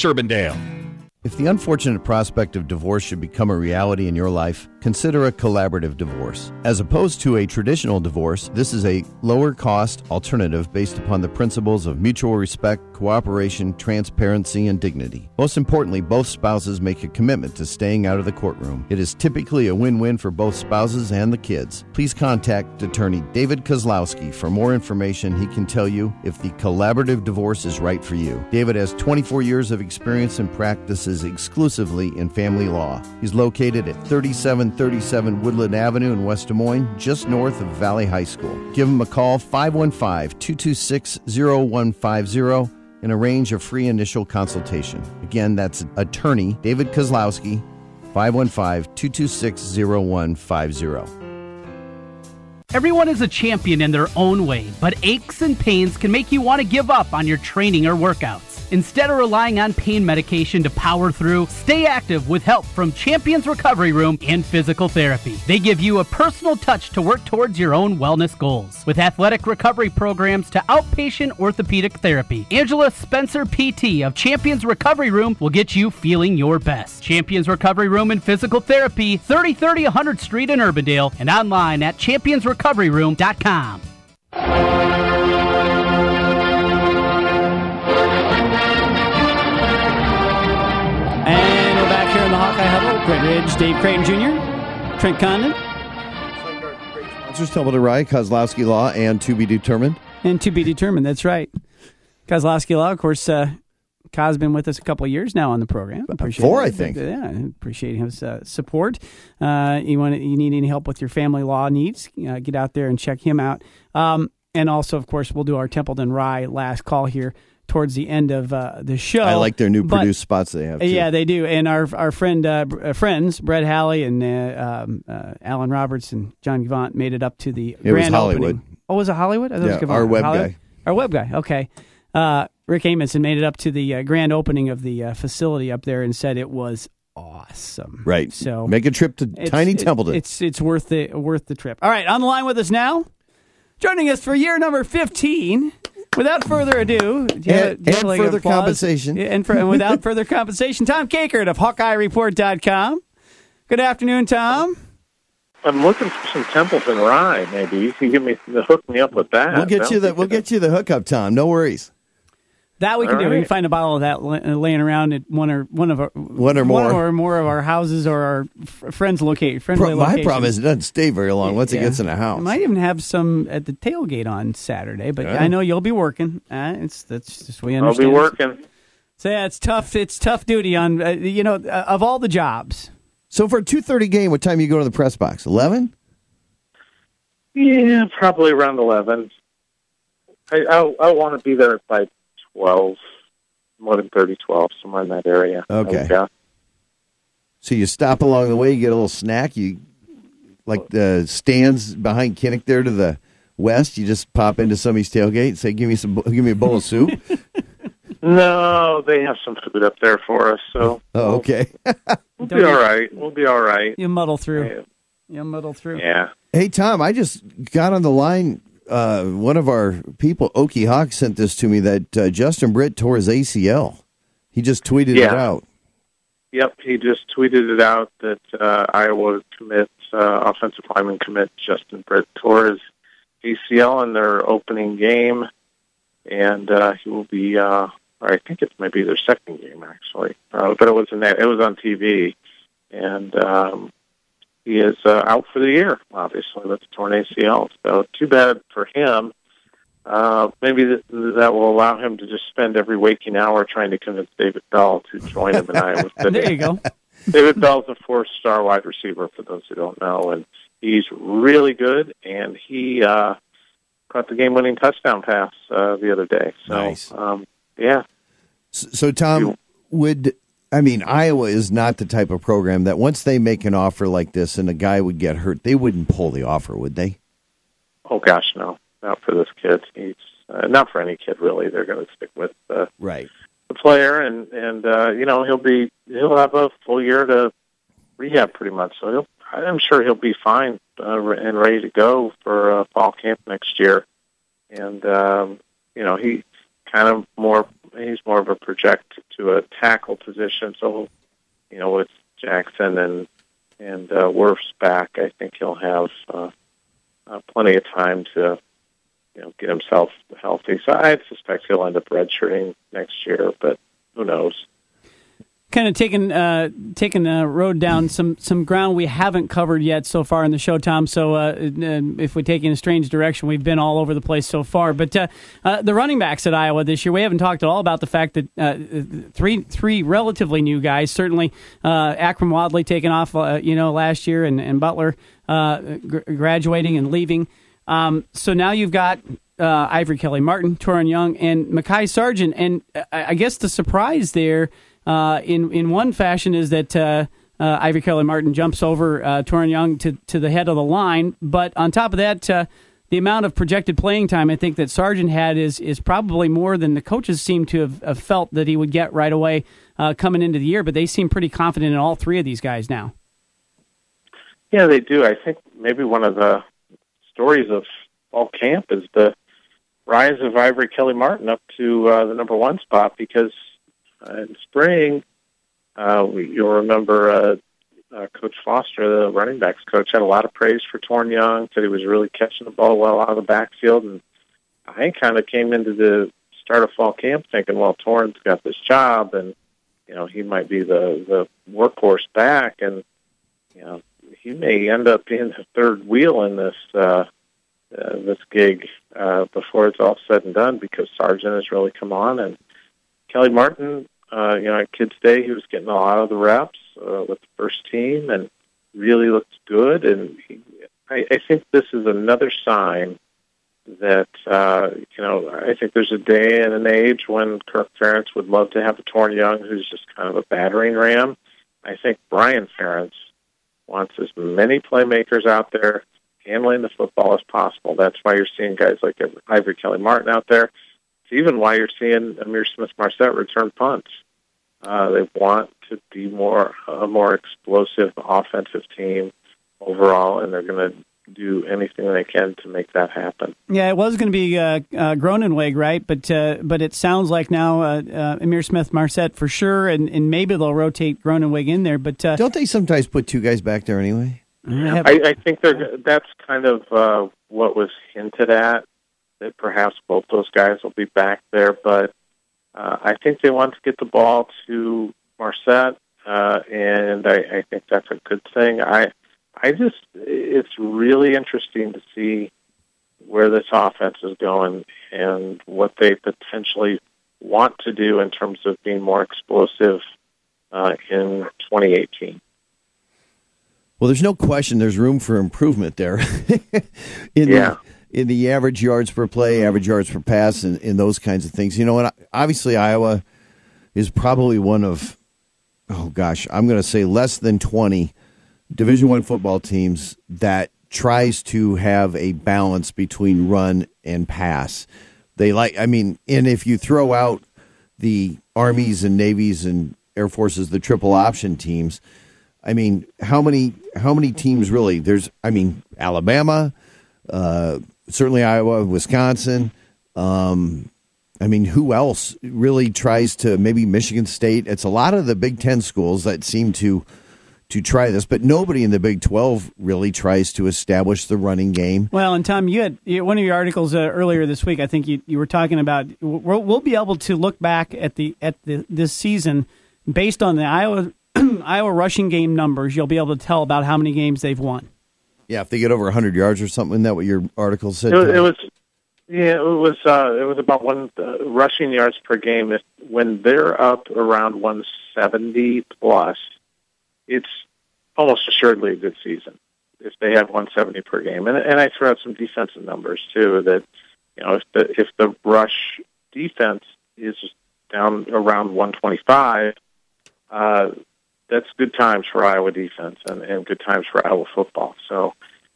Urbandale. If the unfortunate prospect of divorce should become a reality in your life, consider a collaborative divorce. As opposed to a traditional divorce, this is a lower-cost alternative based upon the principles of mutual respect, cooperation, transparency, and dignity. Most importantly, both spouses make a commitment to staying out of the courtroom. It is typically a win-win for both spouses and the kids. Please contact attorney David Kozlowski for more information. He can tell you if the collaborative divorce is right for you. David has twenty-four years of experience and practices exclusively in family law. He's located at thirty-seven thirty-seven Woodland Avenue in West Des Moines, just north of Valley High School. Give him a call, five one five, two two six, zero one five zero, and arrange a free initial consultation. Again, that's attorney David Kozlowski, five one five, two two six, zero one five zero. Everyone is a champion in their own way, but aches and pains can make you want to give up on your training or workouts. Instead of relying on pain medication to power through, stay active with help from Champions Recovery Room and Physical Therapy. They give you a personal touch to work towards your own wellness goals. With athletic recovery programs to outpatient orthopedic therapy, Angela Spencer, P T of Champions Recovery Room, will get you feeling your best. Champions Recovery Room and Physical Therapy, thirty thirty one hundredth Street in Urbandale, and online at Champions Recovery recovery room dot com. And we're back here in the Hawkeye Huddle. Fred Ridge, Dave Craighton Junior, Trent Condon. Sponsors Tumble to Rye, Kozlowski Law, and To Be Determined. And To Be Determined, that's right. Kozlowski Law, of course, uh, Kaz's been with us a couple of years now on the program. Appreciate Four, it. I think. Yeah, appreciate his uh, support. Uh, you want you need any help with your family law needs, uh, get out there and check him out. Um, and also, of course, we'll do our Templeton Rye last call here towards the end of uh, the show. I like their new but, produce spots they have, too. Yeah, they do. And our our friend uh, friends, Brett Halley and uh, um, uh, Alan Roberts and John Gavant made it up to the it grand was Hollywood. Opening. Oh, was it Hollywood? I thought yeah, it was Gavant. Our web Hollywood? guy. Our web guy, okay. Uh, Rick Amundson made it up to the uh, grand opening of the uh, facility up there and said it was awesome. Right. So make a trip to Tiny Templeton. It, it's it's worth the worth the trip. All right, on the line with us now, joining us for year number fifteen. Without further ado, do you and, have, do you and have, like, further applause? compensation, and, for, and without further compensation, Tom Kakert of Hawkeye Report dot com. Good afternoon, Tom. I'm looking for some Templeton Rye. Maybe you can give me the hook me up with that. We'll get you the we'll get you the hookup, Tom. No worries. That we can All do. Right. We can find a bottle of that laying around at one or one of our one or more one or more of our houses or our friends' locate friendly Pro, locations. My problem is it doesn't stay very long once yeah. it gets in a house. I might even have some at the tailgate on Saturday, but yeah. I know you'll be working. Uh, it's that's just we understand. I'll be working. So yeah, it's tough. It's tough duty on uh, you know uh, of all the jobs. So for a two thirty game, what time do you go to the press box? eleven? Yeah, probably around eleven. I I, I want to be there by twelve, eleven thirty, twelve, somewhere in that area. Okay. Yeah. So you stop along the way, you get a little snack. You like the stands behind Kinnick there to the west. You just pop into somebody's tailgate and say, "Give me some, give me a bowl of soup." No, they have some food up there for us, so oh, okay. we'll be all right. We'll be all right. You muddle through. Yeah. You muddle through. Yeah. Hey, Tom, I just got on the line. Uh, one of our people, Okie Hawk, sent this to me that uh, Justin Britt tore his A C L. He just tweeted yeah. it out. Yep, he just tweeted it out that uh, Iowa commit, uh, offensive lineman commit Justin Britt tore his A C L in their opening game, and uh, he will be... Uh, I think it might be their second game, actually. Uh, but it was in that, it was on T V. And um, he is uh, out for the year, obviously, with the torn A C L. So too bad for him. Uh, maybe th- that will allow him to just spend every waking hour trying to convince David Bell to join him in Iowa City. There you go. David Bell's a four-star wide receiver, for those who don't know. And he's really good, and he uh, caught the game-winning touchdown pass uh, the other day. So, nice. Um, yeah. So, Tom, would, I mean, Iowa is not the type of program that once they make an offer like this and a guy would get hurt, they wouldn't pull the offer, would they? Oh, gosh, no. Not for this kid. He's uh, not for any kid, really. They're going to stick with uh, right. the player, and, and uh, you know, he'll be he'll have a full year to rehab pretty much, so he'll, I'm sure he'll be fine uh, and ready to go for uh, fall camp next year. And, um, you know, he kind of more, he's more of a project to a tackle position. So, you know, with Jackson and, and uh, Wirfs back, I think he'll have uh, uh, plenty of time to, you know, get himself healthy. So I suspect he'll end up redshirting next year, but who knows? Kind of taking uh, taking a road down some, some ground we haven't covered yet so far in the show, Tom. So uh, if we take in a strange direction, we've been all over the place so far. But uh, uh, the running backs at Iowa this year, we haven't talked at all about the fact that uh, three three relatively new guys. Certainly, uh, Akram Wadley taking off, uh, you know, last year, and and Butler uh, gr- graduating and leaving. Um, so now you've got uh, Ivory Kelly-Martin, Torin Young, and Mekhi Sargent, and I guess the surprise there. Uh, in in one fashion is that uh, uh, Ivory Kelly-Martin jumps over uh, Torin Young to, to the head of the line, but on top of that, uh, the amount of projected playing time I think that Sargent had is is probably more than the coaches seem to have, have felt that he would get right away uh, coming into the year, but they seem pretty confident in all three of these guys now. Yeah, they do. I think maybe one of the stories of fall camp is the rise of Ivory Kelly-Martin up to uh, the number one spot, because in spring, uh, you'll remember uh, uh, Coach Foster, the running backs coach, had a lot of praise for Torin Young, said he was really catching the ball well out of the backfield. And I kind of came into the start of fall camp thinking, well, Torrin's got this job, and you know he might be the, the workhorse back, and you know he may end up being the third wheel in this uh, uh, this gig uh, before it's all said and done, because Sargent has really come on. And Kelly-Martin, uh, you know, at Kids Day, he was getting a lot of the reps uh, with the first team and really looked good. And he, I, I think this is another sign that, uh, you know, I think there's a day and an age when Kirk Ferentz would love to have a Torin Young who's just kind of a battering ram. I think Brian Ferentz wants as many playmakers out there handling the football as possible. That's why you're seeing guys like Ivory Kelly-Martin out there. Even why you're seeing Ihmir Smith-Marsette return punts. Uh, they want to be more a more explosive offensive team overall, and they're going to do anything they can to make that happen. Yeah, it was going to be uh, uh, Gronenweg, right? But uh, but it sounds like now uh, uh, Ihmir Smith-Marsette for sure, and, and maybe they'll rotate Gronenweg in there. But uh, don't they sometimes put two guys back there anyway? I, I, I think they're, that's kind of uh, what was hinted at. That perhaps both those guys will be back there, but uh, I think they want to get the ball to Marsette, uh, and I, I think that's a good thing. I, I just, it's really interesting to see where this offense is going and what they potentially want to do in terms of being more explosive uh, in twenty eighteen. Well, there's no question. There's room for improvement there. in yeah. The- In the average yards per play, average yards per pass, and, and those kinds of things. You know, and obviously Iowa is probably one of, oh gosh, I'm going to say less than twenty Division I football teams that tries to have a balance between run and pass. They like, I mean, and if you throw out the Armies and Navies and Air Forces, the triple option teams, I mean, how many how many teams really? There's, I mean, Alabama, uh, certainly Iowa, Wisconsin. Um, I mean, who else really tries to, maybe Michigan State? It's a lot of the Big Ten schools that seem to to try this, but nobody in the Big twelve really tries to establish the running game. Well, and Tom, you had you, one of your articles uh, earlier this week, I think you, you were talking about, we'll, we'll be able to look back at the at the, this season based on the Iowa Iowa rushing game numbers. You'll be able to tell about how many games they've won. Yeah, if they get over one hundred yards or something, isn't that what your article said? It was, it was yeah, it was uh, it was about one uh, rushing yards per game. If, when they're up around one seventy plus, it's almost assuredly a good season if they have one seventy per game. And, and I threw out some defensive numbers too. That you know, if the if the rush defense is down around one twenty-five, uh, that's good times for Iowa defense and, and good times for Iowa football. So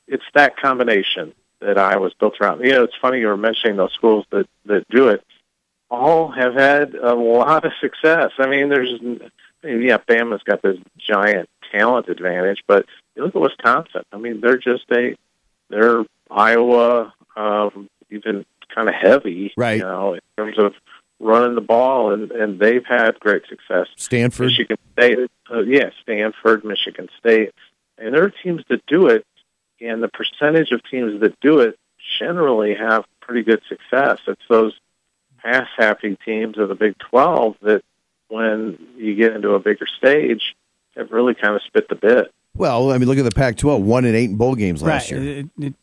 it's that combination that Iowa's built around. You know, it's funny you were mentioning those schools that, that do it. All have had a lot of success. I mean, there's, yeah, Bama's got this giant talent advantage, but you look at Wisconsin. I mean, they're just a, they're Iowa, um, even kind of heavy, right, you know, in terms of running the ball, and, and they've had great success. Stanford. Michigan State. Uh, yeah, Stanford, Michigan State. And there are teams that do it, and the percentage of teams that do it generally have pretty good success. It's those pass-happy teams of the Big twelve that, when you get into a bigger stage, have really kind of spit the bit. Well, I mean, look at the Pac twelve, one and eight in bowl games last right. year. It, it,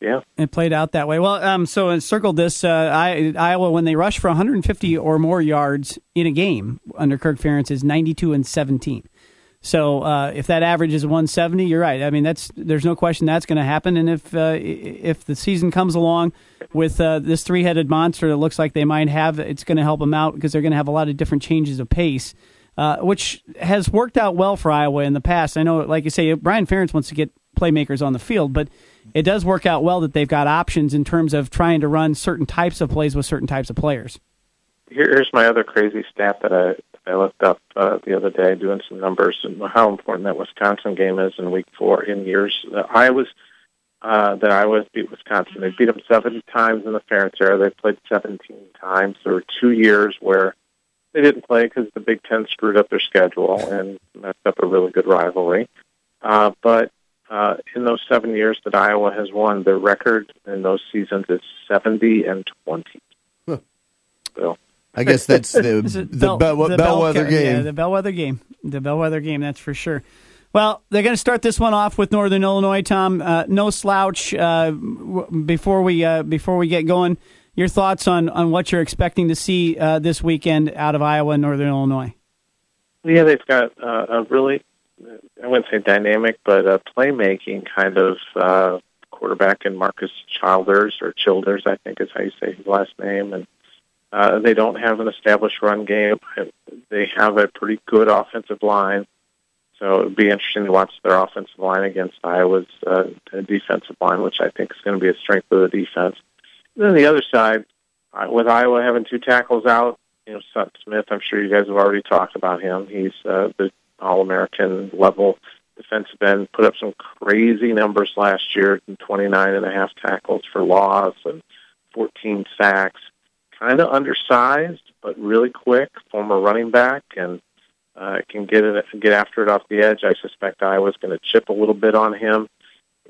yeah, it played out that way. Well, um, so circled this. Uh, I, Iowa, when they rush for one hundred fifty or more yards in a game under Kirk Ferentz, is ninety-two and seventeen. So uh, if that average is one seventy, you're right. I mean, that's there's no question that's going to happen. And if uh, if the season comes along with uh, this three-headed monster that looks like they might have, it's going to help them out because they're going to have a lot of different changes of pace, uh, which has worked out well for Iowa in the past. I know, like you say, Brian Ferentz wants to get playmakers on the field, but it does work out well that they've got options in terms of trying to run certain types of plays with certain types of players. Here's my other crazy stat that I... I looked up uh, the other day doing some numbers and how important that Wisconsin game is in week four in years. Uh, Iowa's, uh, that Iowa's beat Wisconsin. They beat them seven times in the Ferentz era. They played seventeen times. There were two years where they didn't play because the Big Ten screwed up their schedule and messed up a really good rivalry. Uh, but uh, in those seven years that Iowa has won, their record in those seasons is seventy and twenty. Huh. So... I guess that's the the, Bell, Bell, the bellwether Bell, game. Yeah, the bellwether game. The bellwether game, that's for sure. Well, they're going to start this one off with Northern Illinois, Tom. Uh, no slouch. Uh, w- before we uh, before we get going, your thoughts on, on what you're expecting to see uh, this weekend out of Iowa and Northern Illinois? Yeah, they've got uh, a really, I wouldn't say dynamic, but a playmaking kind of uh, quarterback in Marcus Childers, or Childers, I think is how you say his last name, and Uh, they don't have an established run game. They have a pretty good offensive line, so it would be interesting to watch their offensive line against Iowa's uh, defensive line, which I think is going to be a strength of the defense. And then the other side, with Iowa having two tackles out, you know, Sutton Smith, I'm sure you guys have already talked about him. He's uh, the All-American level defensive end, put up some crazy numbers last year, twenty-nine and a half tackles for loss and fourteen sacks. Kind of undersized, but really quick, former running back, and uh, can get it, get after it off the edge. I suspect Iowa's going to chip a little bit on him.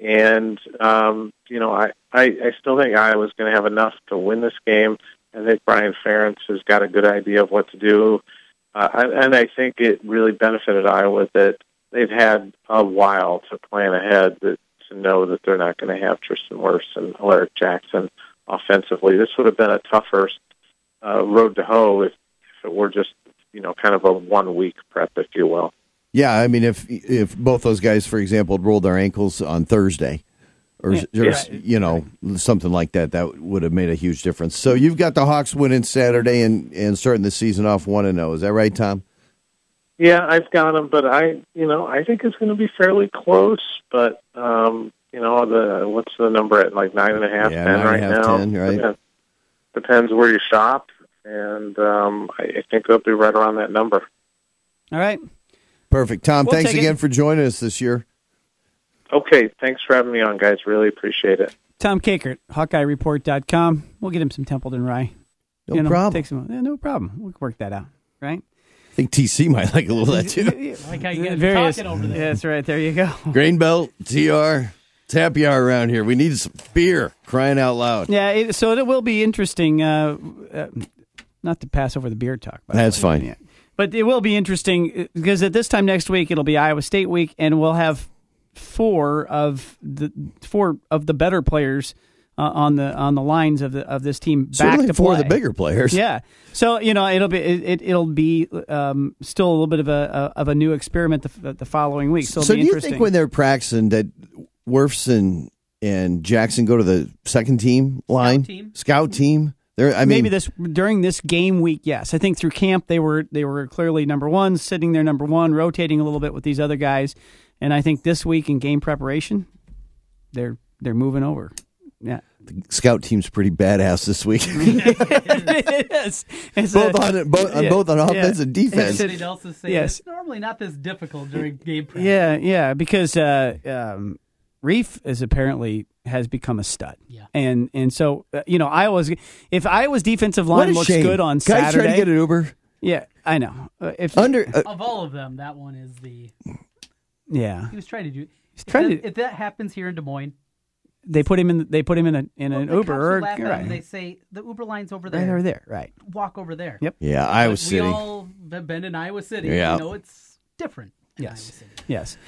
And, um, you know, I, I, I still think Iowa's going to have enough to win this game. I think Brian Ferentz has got a good idea of what to do. Uh, and I think it really benefited Iowa that they've had a while to plan ahead, that, to know that they're not going to have Tristan Wirfs and Alaric Jackson offensively. This would have been a tougher uh, road to hoe if, if it were just, you know, kind of a one-week prep, if you will. Yeah, I mean, if if both those guys, for example, rolled their ankles on Thursday or, yeah. or yeah. you know, something like that, that would have made a huge difference. So you've got the Hawks winning Saturday and, and starting the season off one and oh. Is that right, Tom? Yeah, I've got them, but I, you know, I think it's going to be fairly close, but... Um, You know, the what's the number at, like nine and a half, yeah, ten nine right and a half, now? ten, right? Depends, depends where you shop, and um, I, I think it'll be right around that number. All right. Perfect. Tom, we'll thanks again it. for joining us this year. Okay, thanks for having me on, guys. Really appreciate it. Tom Kakert, Hawkeye Report dot com. We'll get him some Templeton Rye. No you know, problem. Take some, yeah, no problem. We'll work that out, right? I think T C might like a little of that, too. Like how you get various, talking over there. Yeah, that's right. There you go. Grainbelt, T R... It's happy hour around here. We need some beer, crying out loud. Yeah, it, so it will be interesting, uh, uh, not to pass over the beer talk. By That's the way, fine. Yeah. But it will be interesting because at this time next week, it'll be Iowa State week, and we'll have four of the four of the better players uh, on the on the lines of the of this team back Certainly to play. Four of the bigger players. Yeah. So, you know, it'll be it, it'll be um, still a little bit of a of a new experiment the, the following week. So, it'll so be do you think when they're practicing that Wirfs and, and Jackson go to the second team line, scout team. Scout team. There, I mean, maybe this during this game week, yes. I think through camp they were they were clearly number one, sitting there number one, rotating a little bit with these other guys, and I think this week in game preparation, they're they're moving over. Yeah, the scout team's pretty badass this week. It is. It's both a, on both, yeah, both on offense yeah. and defense. It's, also saying yes. It's normally not this difficult during game practice. Yeah, yeah, because uh, um, Reef is apparently has become a stud. Yeah, and and so uh, you know, Iowa's if Iowa's defensive line looks shame. good on Can Saturday, I try to get an Uber. Yeah, I know. Uh, if under uh, of all of them, that one is the. Yeah, he was trying to do. He's trying if, to, if that happens here in Des Moines. They put him in. They put him in, a, in well, an Uber. Or, right. They say the Uber line's over there. Right over there, right? Walk over there. Yep. Yeah, Iowa City. We all have been in Iowa City. Yeah. You know, it's different. In yes. Iowa City. Yes.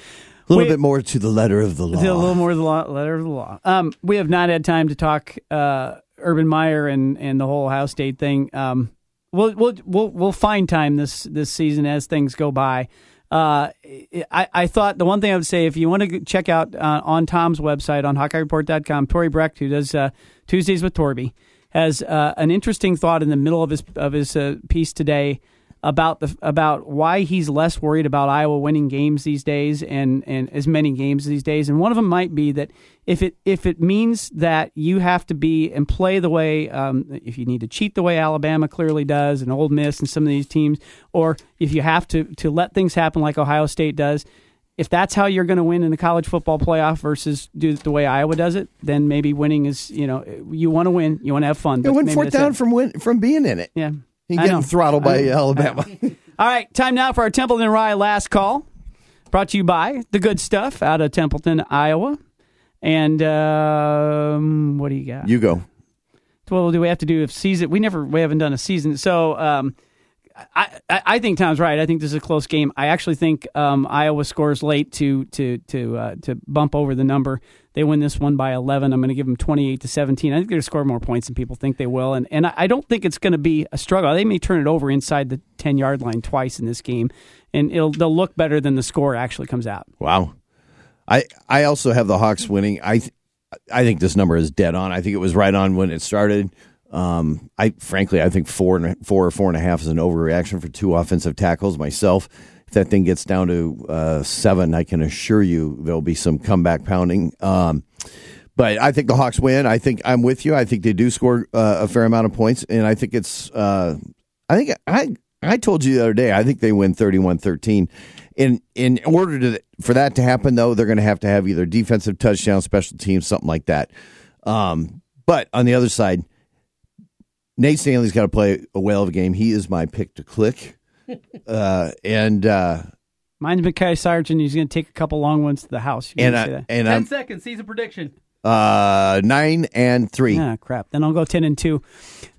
A little we, bit more to the letter of the law. A little more to the law, letter of the law. Um, we have not had time to talk uh, Urban Meyer and, and the whole Ohio State thing. Um, we'll we'll we'll we'll find time this this season as things go by. Uh, I, I thought the one thing I would say, if you want to check out uh, on Tom's website, on Hawkeye Report dot com, Torrey Brecht, who does uh, Tuesdays with Torby, has uh, an interesting thought in the middle of his of his uh, piece today about the about why he's less worried about Iowa winning games these days and, and as many games these days. And one of them might be that if it if it means that you have to be and play the way, um, if you need to cheat the way Alabama clearly does and Ole Miss and some of these teams, or if you have to, to let things happen like Ohio State does, if that's how you're going to win in the college football playoff versus do it the way Iowa does it, then maybe winning is, you know, you want to win, you want to have fun. But it went fourth down from, win, from being in it. Yeah. He getting throttled by Alabama. All right, time now for our Templeton Rye last call. Brought to you by The Good Stuff out of Templeton, Iowa. And um, what do you got? You go. Well, do we have to do a season? We never, we haven't done a season. So um, I, I, I think Tom's right. I think this is a close game. I actually think um, Iowa scores late to to to uh, to bump over the number. They win this one by eleven. I'm going to give them twenty-eight to seventeen. I think they're going to score more points than people think they will. And and I don't think it's going to be a struggle. They may turn it over inside the ten-yard line twice in this game, and it'll they'll look better than the score actually comes out. Wow. I I also have the Hawks winning. I th- I think this number is dead on. I think it was right on when it started. Um, I frankly, I think four and four or four and a half is an overreaction for two offensive tackles myself. That thing gets down to uh, seven, I can assure you there'll be some comeback pounding. Um, but I think the Hawks win. I think I'm with you. I think they do score uh, a fair amount of points, and I think it's. Uh, I think I I told you the other day. I think they win thirty-one thirteen. In in order to for that to happen, though, they're going to have to have either defensive touchdown, special teams, something like that. Um, but on the other side, Nate Stanley's got to play a whale of a game. He is my pick to click. Uh, and uh, mine's Mekhi Sargent. He's going to take a couple long ones to the house. And, I, and ten I'm, seconds. Season prediction. Uh, nine and three. Ah, crap. Then I'll go ten and two.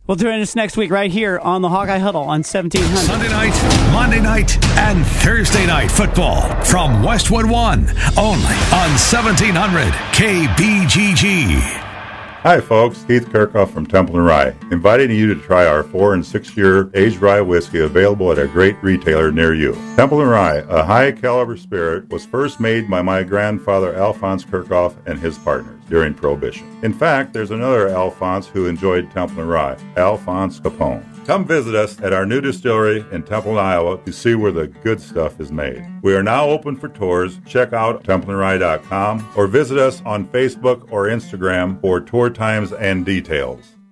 We'll do this next week right here on the Hawkeye Huddle on seventeen hundred. Sunday night, Monday night, and Thursday night football from Westwood One, only on seventeen hundred K B G G. Hi folks, Keith Kirchhoff from Templeton Rye, inviting you to try our four and six year aged rye whiskey available at a great retailer near you. Templeton Rye, a high caliber spirit, was first made by my grandfather Alphonse Kirchhoff and his partners during Prohibition. In fact, there's another Alphonse who enjoyed Templeton Rye, Alphonse Capone. Come visit us at our new distillery in Templeton, Iowa to see where the good stuff is made. We are now open for tours. Check out Templeton Rye dot com or visit us on Facebook or Instagram for tour times and details.